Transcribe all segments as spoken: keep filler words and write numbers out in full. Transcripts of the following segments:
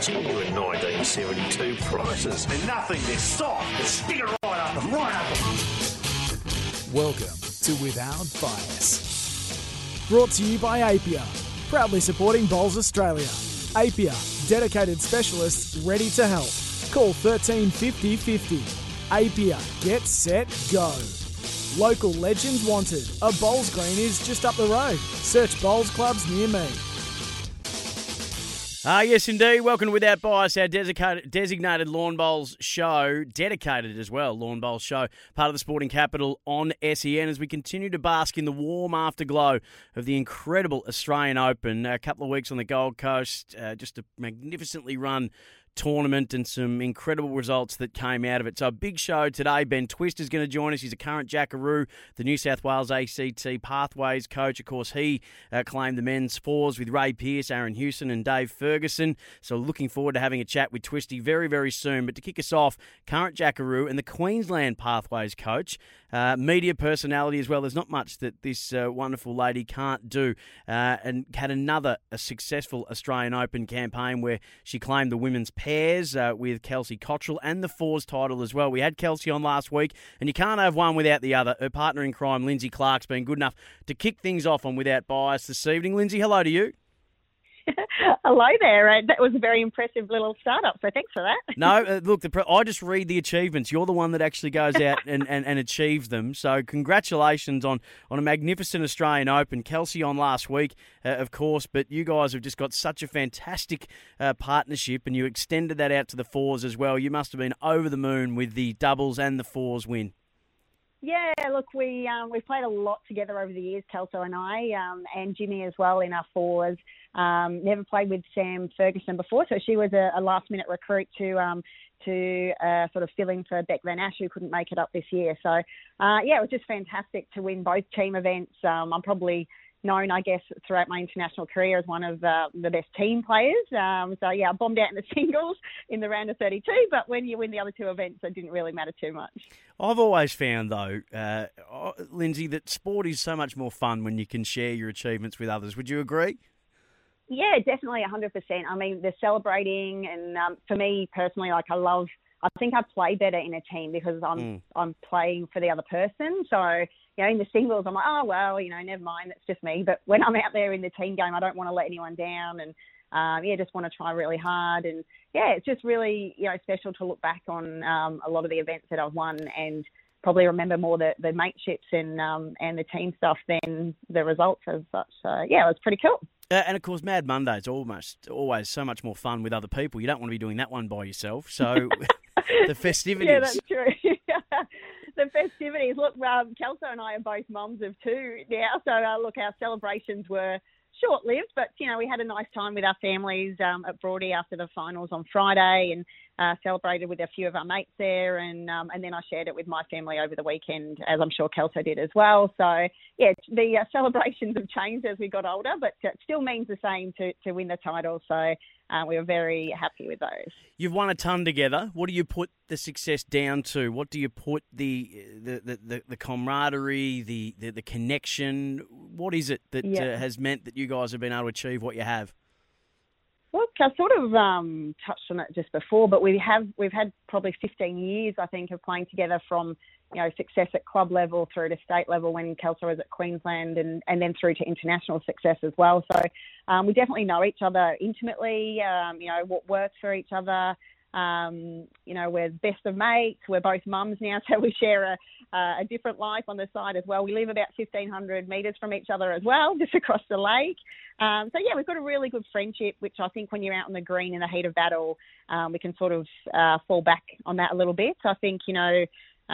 Genuine nineteen seventy-two prices. They're nothing, they're soft. They stick it right up them, right up them. Welcome to Without Bias. Brought to you by Apia. Proudly supporting Bowls Australia. Apia, dedicated specialists ready to help. Call one three five zero five zero. Apia, get set, go. Local legends wanted. A bowls green is just up the road. Search bowls clubs near me. Ah, yes, indeed. Welcome to Without Bias, our designated Lawn Bowls show, dedicated as well, Lawn Bowls show, part of the sporting capital on S E N, as we continue to bask in the warm afterglow of the incredible Australian Open. A couple of weeks on the Gold Coast, uh, just a magnificently run tournament and some incredible results that came out of it. So a big show today. Ben Twist is going to join us. He's a current Jackaroo, the New South Wales A C T Pathways coach. Of course, he uh, claimed the men's fours with Ray Pierce, Aaron Hewson and Dave Ferguson. So looking forward to having a chat with Twisty very, very soon. But to kick us off, current Jackaroo and the Queensland Pathways coach, uh, media personality as well. There's not much that this uh, wonderful lady can't do. Uh, and had another a successful Australian Open campaign where she claimed the women's pairs uh, with Kelsey Cottrell and the fours title as well. We had Kelsey on last week, and you can't have one without the other. Her partner in crime, Lindsay Clark, has been good enough to kick things off on Without Bias this evening. Lindsay, hello to you. Hello there. Uh, that was a very impressive little start-up, so thanks for that. No, uh, look, the pre- I just read the achievements. You're the one that actually goes out and, and, and achieves them. So congratulations on, on a magnificent Australian Open. Kelsey on last week, uh, of course, but you guys have just got such a fantastic uh, partnership, and you extended that out to the fours as well. You must have been over the moon with the doubles and the fours win. Yeah, look, we, um, we've played a lot together over the years, Kelso and I, um, and Jimmy as well in our fours. Um, never played with Sam Ferguson before, so she was a, a last-minute recruit to um, to uh, sort of fill in for Beck Van Ash, who couldn't make it up this year. So, uh, yeah, it was just fantastic to win both team events. Um, I'm probably known, I guess, throughout my international career as one of uh, the best team players. Um, so, yeah, I bombed out in the singles in the round of thirty-two, but when you win the other two events, it didn't really matter too much. I've always found, though, uh, Lindsay, that sport is so much more fun when you can share your achievements with others. Would you agree? Yeah, definitely, one hundred percent. I mean, the celebrating, and um, for me personally, like I love, I think I play better in a team because I'm mm. I'm playing for the other person. So, you know, in the singles, I'm like, oh, well, you know, never mind, that's just me. But when I'm out there in the team game, I don't want to let anyone down, and, um, yeah, just want to try really hard. And, yeah, it's just really, you know, special to look back on um, a lot of the events that I've won, and probably remember more the, the mateships and um, and the team stuff than the results as such. So, yeah, it was pretty cool. Uh, and, of course, Mad Monday's almost always so much more fun with other people. You don't want to be doing that one by yourself. So the festivities. Yeah, that's true. The festivities. Look, um, Kelso and I are both mums of two now. So, uh, look, our celebrations were short-lived, but, you know, we had a nice time with our families um, at Broadie after the finals on Friday, and uh, celebrated with a few of our mates there. And um, and then I shared it with my family over the weekend, as I'm sure Kelso did as well. So, yeah, the uh, celebrations have changed as we got older, but it still means the same to, to win the title. So uh, we were very happy with those. You've won a ton together. What do you put the success down to? What do you put the the, the, the, the camaraderie, the, the, the connection? What is it that yeah. uh, has meant that you guys have been able to achieve what you have? Look, I sort of um, touched on it just before, but we have we've had probably fifteen years, I think, of playing together, from you know success at club level through to state level when Kelso was at Queensland, and, and then through to international success as well. So um, we definitely know each other intimately. Um, you know what works for each other. Um, you know, we're best of mates. We're both mums now, so we share a, uh, a different life on the side as well. We live about fifteen hundred metres from each other as well, just across the lake. Um, so, yeah, we've got a really good friendship, which I think when you're out on the green in the heat of battle, um, we can sort of uh, fall back on that a little bit. So I think, you know,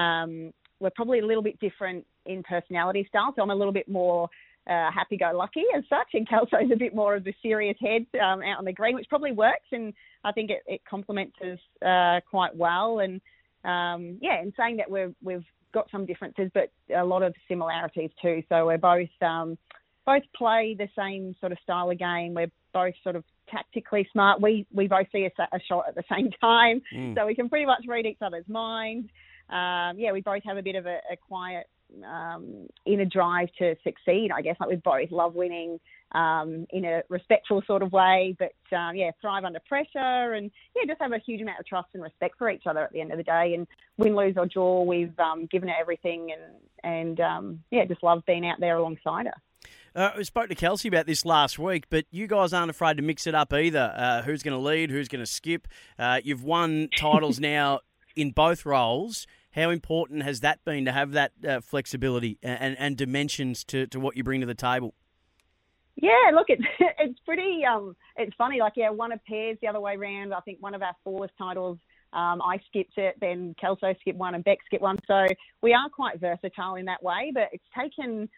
um, we're probably a little bit different in personality style. So I'm a little bit more Uh, happy-go-lucky as such, and Kelso's a bit more of the serious head um, out on the green, which probably works, and I think it, it complements us uh, quite well. And um, yeah, in saying that, we're, we've got some differences, but a lot of similarities too. So we're both um, both play the same sort of style of game. We're both sort of tactically smart. We we both see a, a shot at the same time, mm. so we can pretty much read each other's minds. Um, yeah, we both have a bit of a, a quiet. Um, in a drive to succeed, I guess. Like, we both love winning um, in a respectful sort of way, but um, yeah, thrive under pressure, and yeah, just have a huge amount of trust and respect for each other at the end of the day. And win, lose or draw, we've um, given it everything, and and um, yeah, just love being out there alongside her. Uh, we spoke to Kelsey about this last week, but you guys aren't afraid to mix it up either. Uh, who's going to lead? Who's going to skip? Uh, you've won titles now in both roles. How important has that been to have that uh, flexibility and, and dimensions to, to what you bring to the table? Yeah, look, it's it's pretty, um, it's funny. Like, yeah, one of pairs the other way round. I think one of our fours titles, um, I skipped it, then Kelso skipped one and Beck skipped one. So we are quite versatile in that way, but it's taken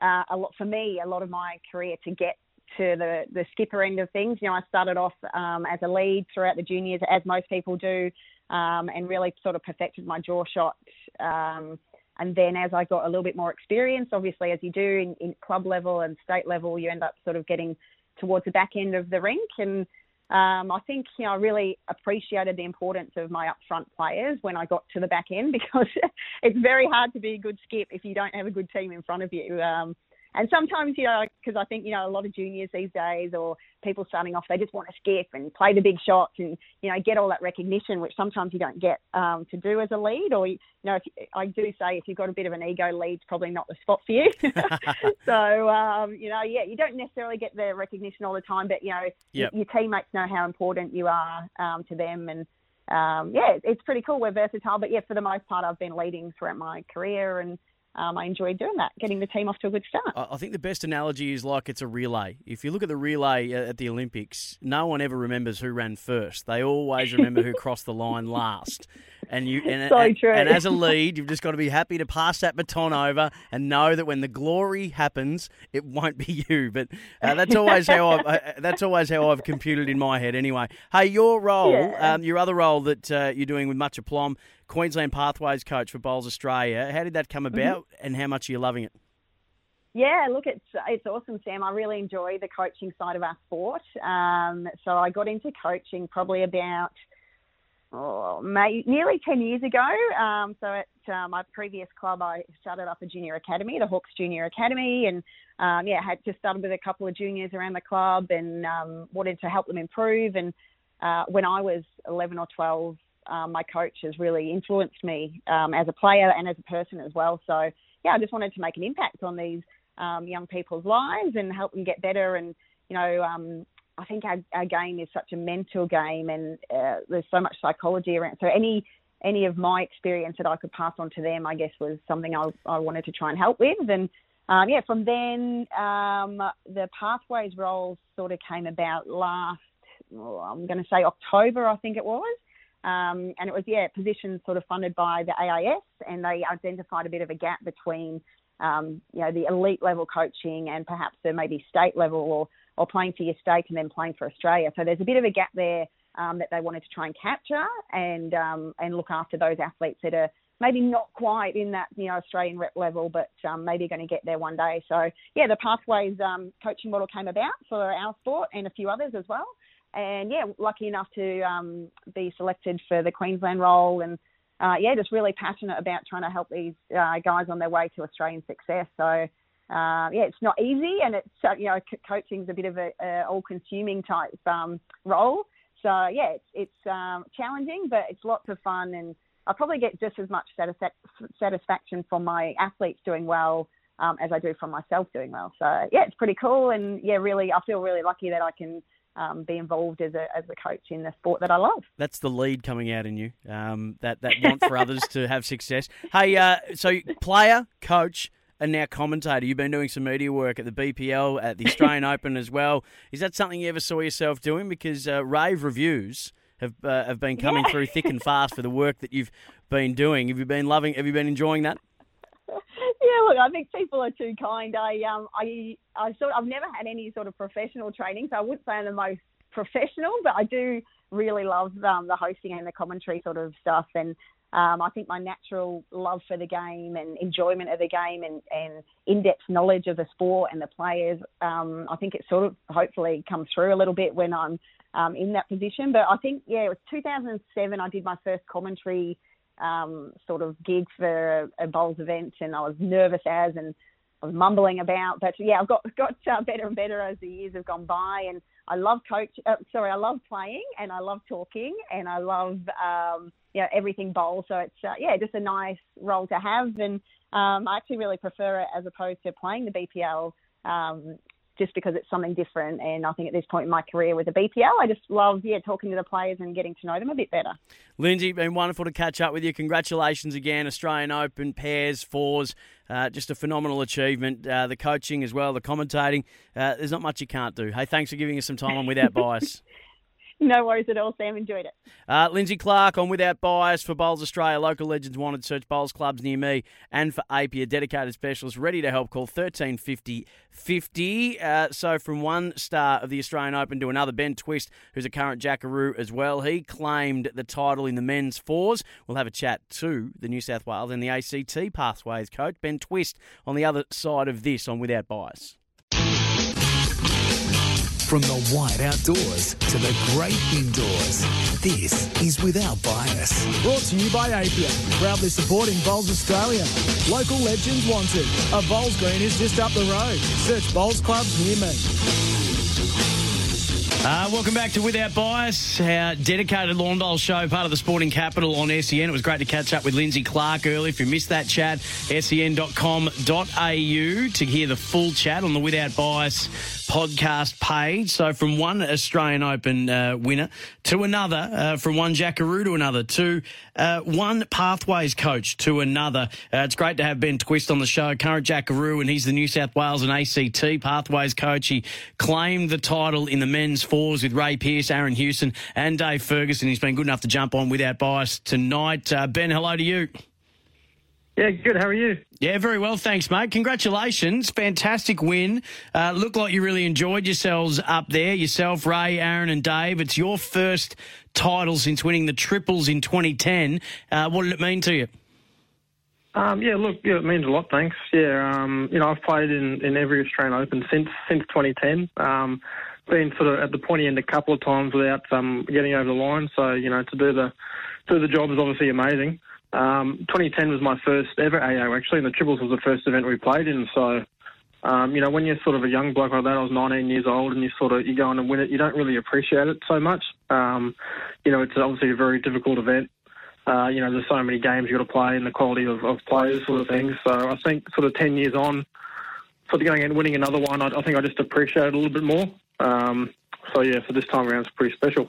uh, a lot for me, a lot of my career to get to the, the skipper end of things. You know, I started off um, as a lead throughout the juniors, as most people do, um, and really sort of perfected my draw shot. Um, and then as I got a little bit more experience, obviously, as you do in, in club level and state level, you end up sort of getting towards the back end of the rink. And um, I think, you know, I really appreciated the importance of my upfront players when I got to the back end, because it's very hard to be a good skip if you don't have a good team in front of you. Um, And sometimes, you know, because I think, you know, a lot of juniors these days, or people starting off, they just want to skip and play the big shots and, you know, get all that recognition, which sometimes you don't get um, to do as a lead. Or, you know, if, I do say if you've got a bit of an ego, lead's probably not the spot for you. so, um, you know, yeah, you don't necessarily get the recognition all the time, but, you know, yep. your teammates know how important you are um, to them. And, um, yeah, it's pretty cool. We're versatile. But, yeah, for the most part, I've been leading throughout my career, and Um, I enjoyed doing that, getting the team off to a good start. I think the best analogy is like it's a relay. If you look at the relay at the Olympics, no one ever remembers who ran first. They always remember who crossed the line last. And you, and, so and, true. and as a lead, you've just got to be happy to pass that baton over and know that when the glory happens, it won't be you. But uh, that's always how I've uh, that's always how I've computed in my head. Anyway, hey, your role, yeah. um, your other role that uh, you're doing with much aplomb, Queensland Pathways coach for Bowls Australia. How did that come about, mm-hmm. and how much are you loving it? Yeah, look, it's it's awesome, Sam. I really enjoy the coaching side of our sport. Um, so I got into coaching probably about. Oh, mate, nearly ten years ago. Um, so at uh, my previous club, I started up a junior academy, the Hawks Junior Academy. And um, yeah, had just started with a couple of juniors around the club, and um, wanted to help them improve. And uh, when I was eleven or twelve, um, my coach has really influenced me um, as a player and as a person as well. So yeah, I just wanted to make an impact on these um, young people's lives and help them get better. And, you know, um, I think our, our game is such a mental game, and uh, there's so much psychology around. So any any of my experience that I could pass on to them, I guess, was something I, I wanted to try and help with. And, um, yeah, from then, um, the Pathways role sort of came about last, oh, I'm going to say October, I think it was. Um, and it was, yeah, positions sort of funded by the A I S, and they identified a bit of a gap between, um, you know, the elite level coaching and perhaps the maybe state level or or playing for your state and then playing for Australia. So there's a bit of a gap there um, that they wanted to try and capture and um, and look after those athletes that are maybe not quite in that, you know, Australian rep level, but um, maybe going to get there one day. So, yeah, the Pathways um, coaching model came about for our sport and a few others as well. And, yeah, lucky enough to um, be selected for the Queensland role, and, uh, yeah, just really passionate about trying to help these uh, guys on their way to Australian success. So, Uh, yeah, it's not easy, and it's, you know, coaching's a bit of a, a all-consuming type um, role. So, yeah, it's, it's um, challenging, but it's lots of fun, and I probably get just as much satisfa- satisfaction from my athletes doing well um, as I do from myself doing well. So, yeah, it's pretty cool, and, yeah, really, I feel really lucky that I can um, be involved as a as a coach in the sport that I love. That's the lead coming out in you, um, that, that want for others to have success. Hey, uh, so player, coach, and now commentator. You've been doing some media work at the B P L, at the Australian Open as well. Is that something you ever saw yourself doing? Because uh, rave reviews have uh, have been coming yeah. through thick and fast for the work that you've been doing. Have you been loving? Have you been enjoying that? Yeah, look, I think people are too kind. I um, I I sort of, I've never had any sort of professional training, so I wouldn't say I'm the most professional, but I do really love um, the hosting and the commentary sort of stuff. And um, I think my natural love for the game and enjoyment of the game and, and in-depth knowledge of the sport and the players, um, I think it sort of hopefully comes through a little bit when I'm um, in that position. But I think, yeah, it was two thousand seven I did my first commentary Um, sort of gig for a, a bowls event, and I was nervous as and I was mumbling about. But yeah, I've got got uh, better and better as the years have gone by, and I love coach. Uh, sorry, I love playing, and I love talking, and I love um, you know, everything bowl. So it's uh, yeah, just a nice role to have, and um, I actually really prefer it as opposed to playing the B P L, um, just because it's something different. And I think at this point in my career with the B P L, I just love, yeah, talking to the players and getting to know them a bit better. Lindsay, been wonderful to catch up with you. Congratulations again, Australian Open, pairs, fours, uh, just a phenomenal achievement. Uh, the coaching as well, the commentating. Uh, there's not much you can't do. Hey, thanks for giving us some time on Without Bias. No worries at all, Sam. Enjoyed it. Uh, Lindsay Clark on Without Bias for Bowls Australia. Local legends wanted. Search Bowls clubs near me. And for Apia, dedicated specialist ready to help. Call thirteen fifty fifty. Uh, so from one star of the Australian Open to another, Ben Twist, who's a current Jackaroo as well. He claimed the title in the men's fours. We'll have a chat to the New South Wales and the A C T pathways coach, Ben Twist, on the other side of this on Without Bias. From the wide outdoors to the great indoors, this is Without Bias. Brought to you by Apia, proudly supporting Bowls Australia. Local legends wanted. A bowls green is just up the road. Search bowls clubs near me. Uh, welcome back to Without Bias, our dedicated lawn bowl show, part of the Sporting Capital on S E N. It was great to catch up with Lindsay Clark earlier. If you missed that chat, S E N dot com dot A U to hear the full chat on the Without Bias podcast page. So from one Australian Open uh, winner to another, uh, from one Jackaroo to another, to uh, one Pathways coach to another. Uh, it's great to have Ben Twist on the show, current Jackaroo, and he's the New South Wales and A C T Pathways coach. He claimed the title in the men's fours with Ray Pierce, Aaron Hewson and Dave Ferguson. He's been good enough to jump on Without Bias tonight. Uh, Ben, hello to you. Yeah, good. How are you? Yeah, very well, thanks, mate. Congratulations. Fantastic win. Uh, looked like you really enjoyed yourselves up there, yourself, Ray, Aaron and Dave. It's your first title since winning the triples in twenty ten. Uh, what did it mean to you? Um, yeah, look, yeah, it means a lot, thanks. Yeah, um, you know, I've played in, in every Australian Open since since twenty ten. Um, been sort of at the pointy end a couple of times without um, getting over the line. So, you know, to do the, do the job is obviously amazing. Um, twenty ten was my first ever A O, actually, and the triples was the first event we played in. So, um, you know, when you're sort of a young bloke like that, I was nineteen years old, and you sort of you go on and win it, you don't really appreciate it so much. Um, you know, it's obviously a very difficult event. Uh, you know, there's so many games you got to play, and the quality of, of players, sort of thing. So, I think sort of ten years on, sort of going and winning another one, I, I think I just appreciate it a little bit more. Um, so yeah, so this time around it's pretty special.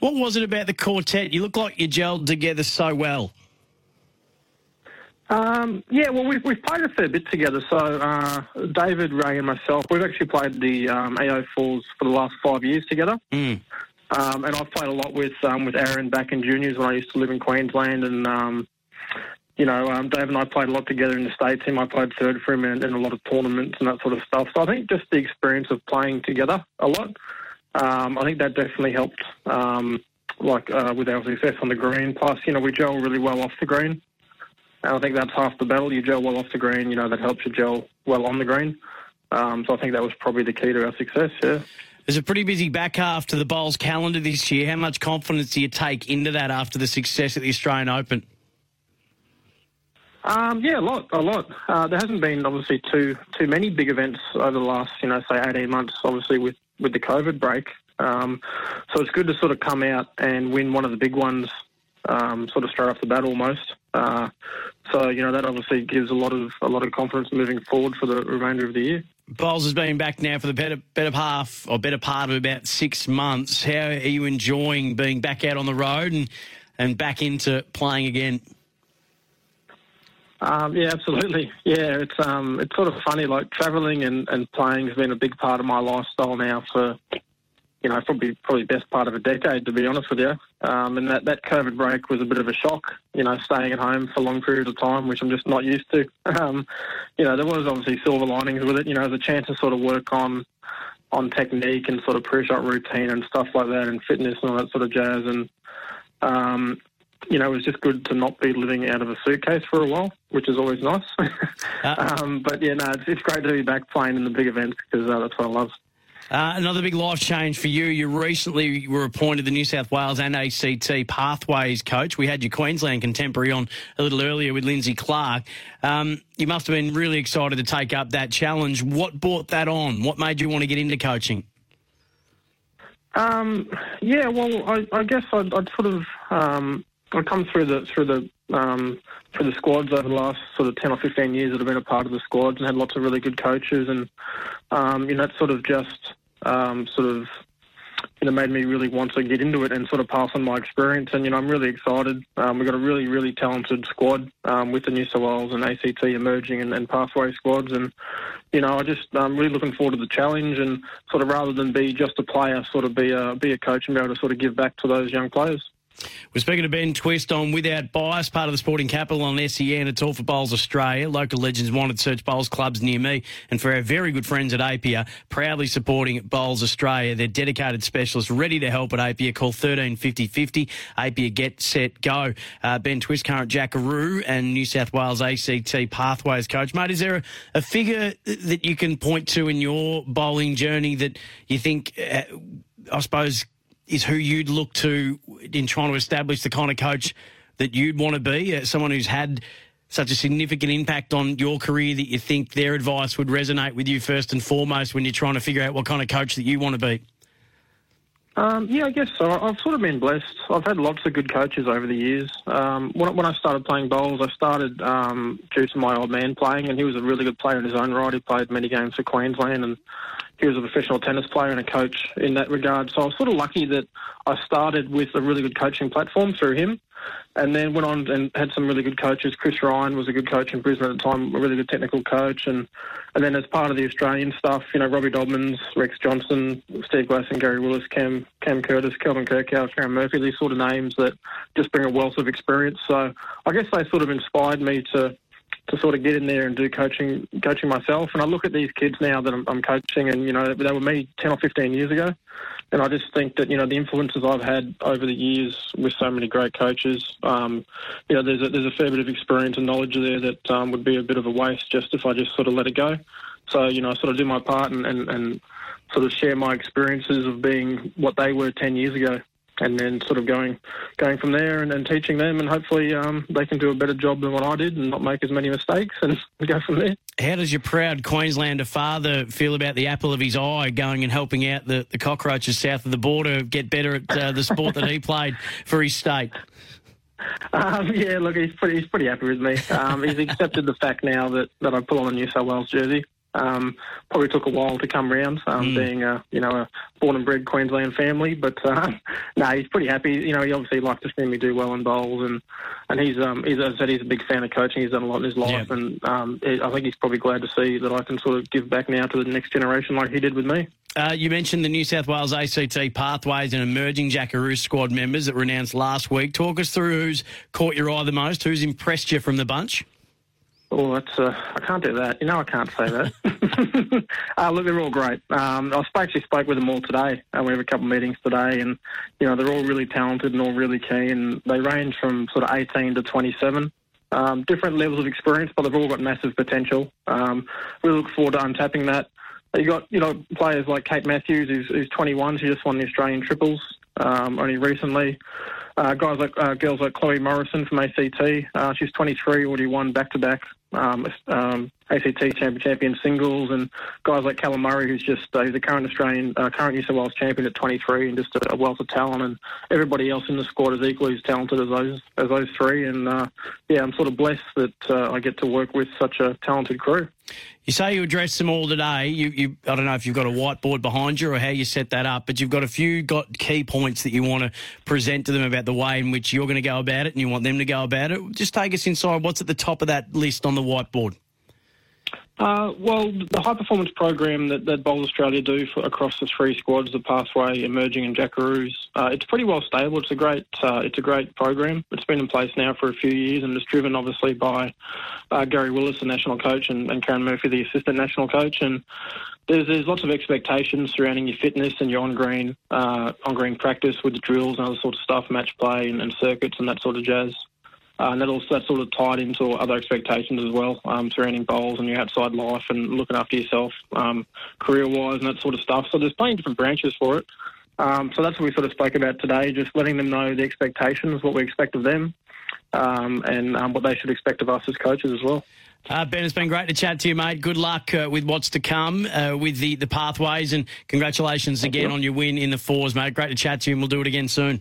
What was it about the quartet? You look like you gelled together so well. Um, yeah, well, we've, we've played a fair bit together. So uh, David, Ray and myself, we've actually played the um, A O Falls for the last five years together. Mm. Um, and I've played a lot with um, with Aaron back in juniors when I used to live in Queensland. And, um, you know, um, Dave and I played a lot together in the States. Him, I played third for him in, in a lot of tournaments and that sort of stuff. So I think just the experience of playing together a lot, um, I think that definitely helped, um, like, uh, with our success on the green. Plus, you know, we gel really well off the green. And I think that's half the battle. You gel well off the green, you know, that helps you gel well on the green. Um, so I think that was probably the key to our success, yeah. There's a pretty busy back half to the bowls calendar this year. How much confidence do you take into that after the success at the Australian Open? Um, yeah, a lot, a lot. Uh, there hasn't been, obviously, too too many big events over the last, you know, say eighteen months, obviously, with, with the COVID break. Um, so it's good to sort of come out and win one of the big ones um, sort of straight off the bat almost. Uh, so, you know, that obviously gives a lot of a lot of confidence moving forward for the remainder of the year. Bowls has been back now for the better better half or better part of about six months. How are you enjoying being back out on the road and, and back into playing again? Um, yeah, absolutely. Yeah, it's um, it's sort of funny. Like travelling and, and playing has been a big part of my lifestyle now for, you know, probably probably best part of a decade, to be honest with you. Um, and that, that COVID break was a bit of a shock, you know, staying at home for long periods of time, which I'm just not used to. Um, you know, there was obviously silver linings with it. You know, the chance to sort of work on on technique and sort of pre-shot routine and stuff like that and fitness and all that sort of jazz. And um, you know, it was just good to not be living out of a suitcase for a while, which is always nice. um, but, yeah, no, it's, it's great to be back playing in the big events because uh, that's what I love. Uh, another big life change for you. You recently were appointed the New South Wales N A C T Pathways coach. We had your Queensland contemporary on a little earlier with Lindsay Clark. Um, you must have been really excited to take up that challenge. What brought that on? What made you want to get into coaching? Um, yeah, well, I, I guess I'd, I'd sort of... Um, I've come through the through the um, through the squads over the last sort of ten or fifteen years that I've been a part of the squads and had lots of really good coaches, and um, you know, it's sort of just um, sort of you know made me really want to get into it and sort of pass on my experience. And you know, I'm really excited. Um, we've got a really really talented squad um, with the New South Wales and A C T emerging and, and pathway squads, and you know, I just I'm really looking forward to the challenge and sort of rather than be just a player, sort of be a be a coach and be able to sort of give back to those young players. We're speaking to Ben Twist on Without Bias, part of the Sporting Capital on S E N. It's all for Bowls Australia. Local legends wanted, search Bowls clubs near me. And for our very good friends at Apia, proudly supporting Bowls Australia. They're dedicated specialists ready to help at Apia. Call thirteen fifty fifty. Apia, get, set, go. Uh, Ben Twist, current Jackaroo and New South Wales A C T Pathways coach. Mate, is there a, a figure that you can point to in your bowling journey that you think, uh, I suppose, is who you'd look to in trying to establish the kind of coach that you'd want to be, someone who's had such a significant impact on your career that you think their advice would resonate with you first and foremost when you're trying to figure out what kind of coach that you want to be? Um, yeah, I guess so. I've sort of been blessed. I've had lots of good coaches over the years. Um, when, when I started playing bowls, I started um, due to my old man playing, and he was a really good player in his own right. He played many games for Queensland, and he was a professional tennis player and a coach in that regard. So I was sort of lucky that I started with a really good coaching platform through him, and then went on and had some really good coaches. Chris Ryan was a good coach in Brisbane at the time, a really good technical coach. And, and then as part of the Australian stuff, you know, Robbie Dobmans, Rex Johnson, Steve Glasson, Gary Willis, Cam, Cam Curtis, Kelvin Kirkhouse, Karen Murphy, these sort of names that just bring a wealth of experience. So I guess they sort of inspired me to... to sort of get in there and do coaching coaching myself. And I look at these kids now that I'm, I'm coaching and, you know, they were me ten or fifteen years ago. And I just think that, you know, the influences I've had over the years with so many great coaches, um, you know, there's a, there's a fair bit of experience and knowledge there that um, would be a bit of a waste just if I just sort of let it go. So, you know, I sort of do my part and, and, and sort of share my experiences of being what they were ten years ago. And then sort of going going from there and, and teaching them, and hopefully um, they can do a better job than what I did and not make as many mistakes and go from there. How does your proud Queenslander father feel about the apple of his eye going and helping out the, the cockroaches south of the border get better at uh, the sport that he played for his state? Um, yeah, look, he's pretty, he's pretty happy with me. Um, he's accepted the fact now that, that I pull on a New South Wales jersey. Um, probably took a while to come round, um, mm. being a, you know, a born and bred Queensland family. But uh, no, he's pretty happy. You know, he obviously likes to see me do well in bowls, and and he's um, he's as I said, he's a big fan of coaching. He's done a lot in his life, yeah. and um, I think he's probably glad to see that I can sort of give back now to the next generation like he did with me. Uh, you mentioned the New South Wales A C T Pathways and emerging Jackaroo squad members that were announced last week. Talk us through who's caught your eye the most, who's impressed you from the bunch. Oh, that's, uh, I can't do that. You know, I can't say that. uh, look, they're all great. Um, I actually spoke with them all today. Uh, we have a couple of meetings today, and, you know, they're all really talented and all really keen. They range from sort of eighteen to twenty-seven. Um, different levels of experience, but they've all got massive potential. Um, we look forward to untapping that. You've got, you know, players like Kate Matthews, who's, who's twenty-one. She just won the Australian Triples um, only recently. Uh, guys like uh, girls like Chloe Morrison from A C T. Uh, she's twenty-three, already won back-to-back um, um, A C T champion, champion singles, and guys like Callum Murray, who's just uh, he's a current Australian, uh, current New South Wales champion at twenty-three, and just a, a wealth of talent. And everybody else in the squad is equally as talented as those as those three. And uh, yeah, I'm sort of blessed that uh, I get to work with such a talented crew. You say you addressed them all today. You, you, I don't know if you've got a whiteboard behind you or how you set that up, but you've got a few got key points that you want to present to them about the way in which you're going to go about it and you want them to go about it. Just take us inside. What's at the top of that list on the whiteboard? Uh, well, the high-performance program that, that Bowls Australia do for, across the three squads, the Pathway, Emerging and Jackaroos, uh, it's pretty well stable. It's a great uh, it's a great program. It's been in place now for a few years, and it's driven, obviously, by uh, Gary Willis, the national coach, and, and Karen Murphy, the assistant national coach. And there's, there's lots of expectations surrounding your fitness and your on-green uh, on-green practice with the drills and other sorts of stuff, match play and, and circuits and that sort of jazz. Uh, and that also, that's sort of tied into other expectations as well, um, surrounding bowls and your outside life and looking after yourself um, career-wise and that sort of stuff. So there's plenty of different branches for it. Um, so that's what we sort of spoke about today, just letting them know the expectations, what we expect of them, um, and um, what they should expect of us as coaches as well. Uh, Ben, it's been great to chat to you, mate. Good luck uh, with what's to come uh, with the, the pathways, and congratulations Thank again you. on your win in the fours, mate. Great to chat to you, and we'll do it again soon.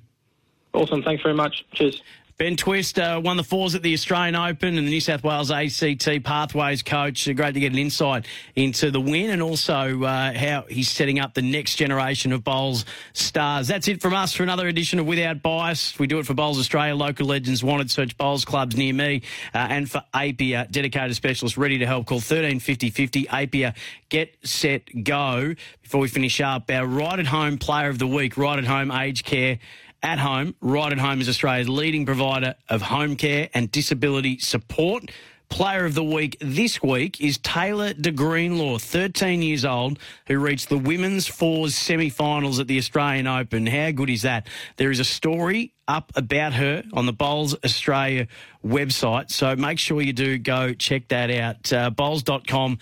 Awesome. Thanks very much. Cheers. Ben Twist uh, won the fours at the Australian Open and the New South Wales A C T Pathways coach. Great to get an insight into the win and also uh, how he's setting up the next generation of bowls stars. That's it from us for another edition of Without Bias. We do it for Bowls Australia, local legends wanted, search bowls clubs near me. Uh, and for Apia, dedicated specialists ready to help. Call thirteen fifty fifty. Apia, get, set, go. Before we finish up, our Right at Home Player of the Week, Right at Home Aged Care. At Home, Right at Home is Australia's leading provider of home care and disability support. Player of the Week this week is Taylor de Greenlaw, thirteen years old, who reached the women's fours semi-finals at the Australian Open. How good is that? There is a story up about her on the Bowls Australia website, so make sure you do go check that out, uh, bowls dot com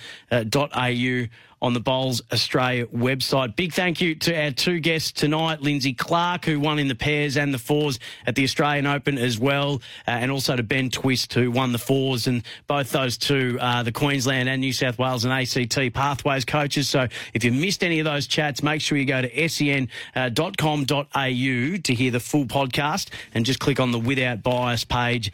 dot a u. on the Bowls Australia website. Big thank you to our two guests tonight, Lindsay Clark, who won in the pairs and the fours at the Australian Open as well, uh, and also to Ben Twist, who won the fours, and both those two are uh, the Queensland and New South Wales and A C T Pathways coaches. So if you missed any of those chats, make sure you go to S E N dot com dot a u to hear the full podcast and just click on the Without Bias page.